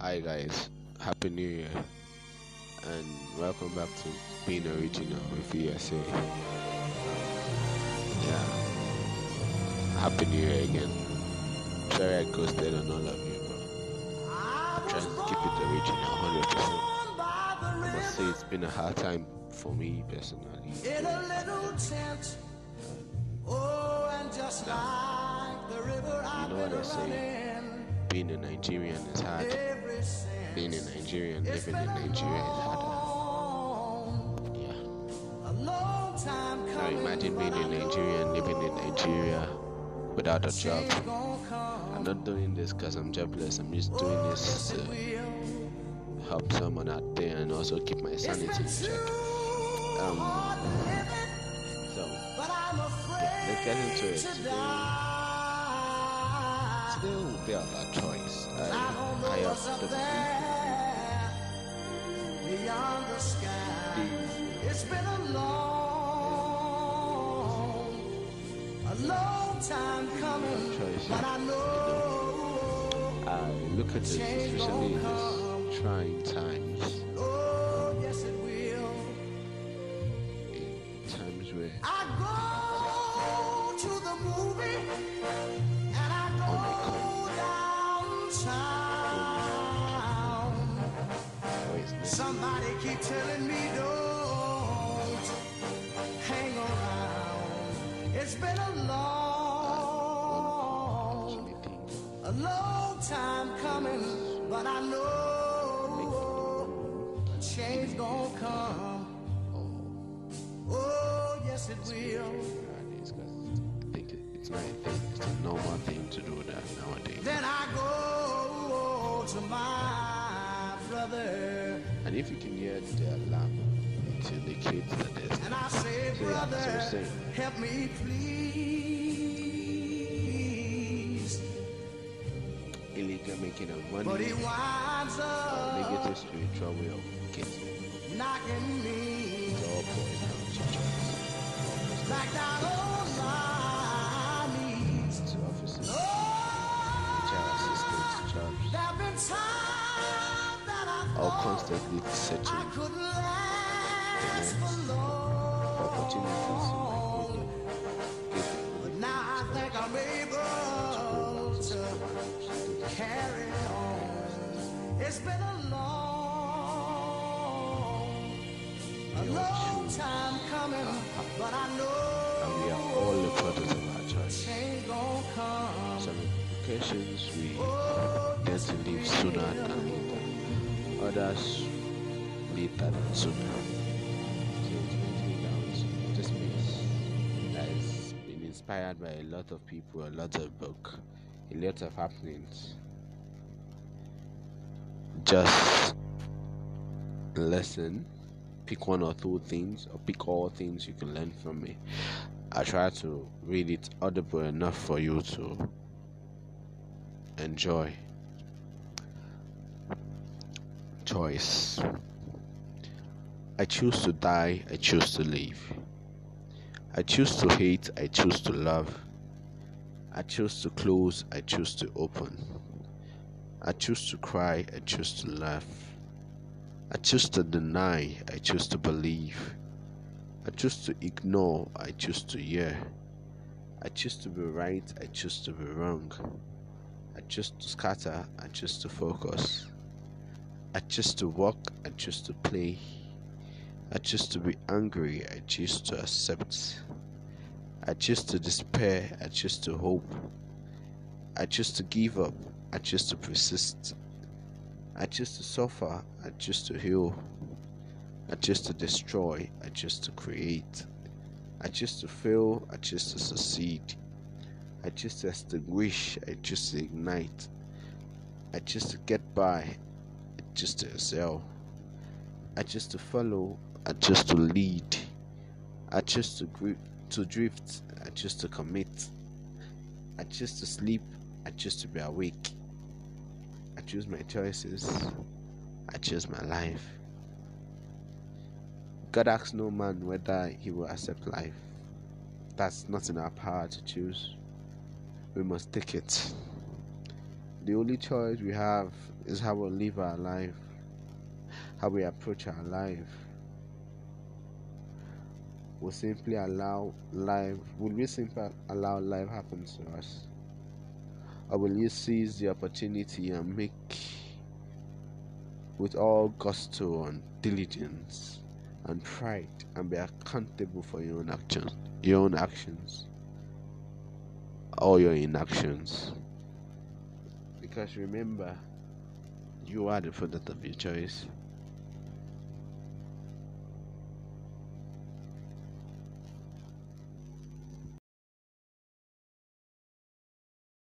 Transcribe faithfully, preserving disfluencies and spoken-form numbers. Hi guys, happy new year and welcome back to Being Original with U S A. Yeah, happy new year again. Sorry I ghosted on all of you, but I'm trying to keep it original one hundred percent. I must say it's been a hard time for me personally. In a little tent, oh, and just like the river I've been running. Being a Nigerian is hard. Being a Nigerian, living in Nigeria is harder. Yeah. Now imagine being a Nigerian, living in Nigeria without a job. I'm not doing this because I'm jobless. I'm just doing this to help someone out there and also keep my sanity in check. Um, so, let's get into it today. Today will be about choice. I, I have the, the, it's been a long, a long time coming. Choice, but I know, you know, I look at this, especially in these trying times. Oh, yes, it will. In times where I go to the movie. Somebody keep telling me don't hang around. It's been a long, a long time coming, but I know a change gonna come. Oh, yes, it will. I think it's not a thing, it's a normal thing to do that nowadays. Then I go to my brother. And if you can hear the alarm, it indicates that there's. And I say, brother, so help me, please. Illegal making of money. But he winds up. Negative spiritual way of getting. Knocking me. It's all boils down to choice. Like that old line needs. To officers. Oh, child assistance jobs. There have been times. Or constantly searching for opportunities in my own. But now I think I'm able to carry on. It's been a long, a long time coming, but I know. And we are all the products of our choice. Some occasions we tend to leave sooner than later. Others later than sooner. So it brings me down to this place that has been inspired by a lot of people, a lot of book, a lot of happenings. Just listen, pick one or two things, or pick all things you can learn from me. I try to read it audible enough for you to enjoy. Choice. I choose to die, I choose to live. I choose to hate, I choose to love. I choose to close, I choose to open. I choose to cry, I choose to laugh. I choose to deny, I choose to believe. I choose to ignore, I choose to hear. I choose to be right, I choose to be wrong. I choose to scatter, I choose to focus. I choose to walk, I choose to play. I choose to be angry, I choose to accept. I choose to despair, I choose to hope. I choose to give up, I choose to persist. I choose to suffer, I choose to heal. I choose to destroy, I choose to create. I choose to fail, I choose to succeed. I choose to extinguish, I choose to ignite. I choose to get by. I choose to excel. I choose to follow. I choose to lead. I choose to grip, to drift. I choose to commit. I choose to sleep. I choose to be awake. I choose my choices. I choose my life. God asks no man whether he will accept life. That's not in our power to choose. We must take it. The only choice we have is how we live our life, how we approach our life. Will simply allow life will we simply allow life happen to us? Or will you seize the opportunity and make with all gusto and diligence and pride and be accountable for your own actions your own actions or your inactions? Because remember, you are the product of your choice.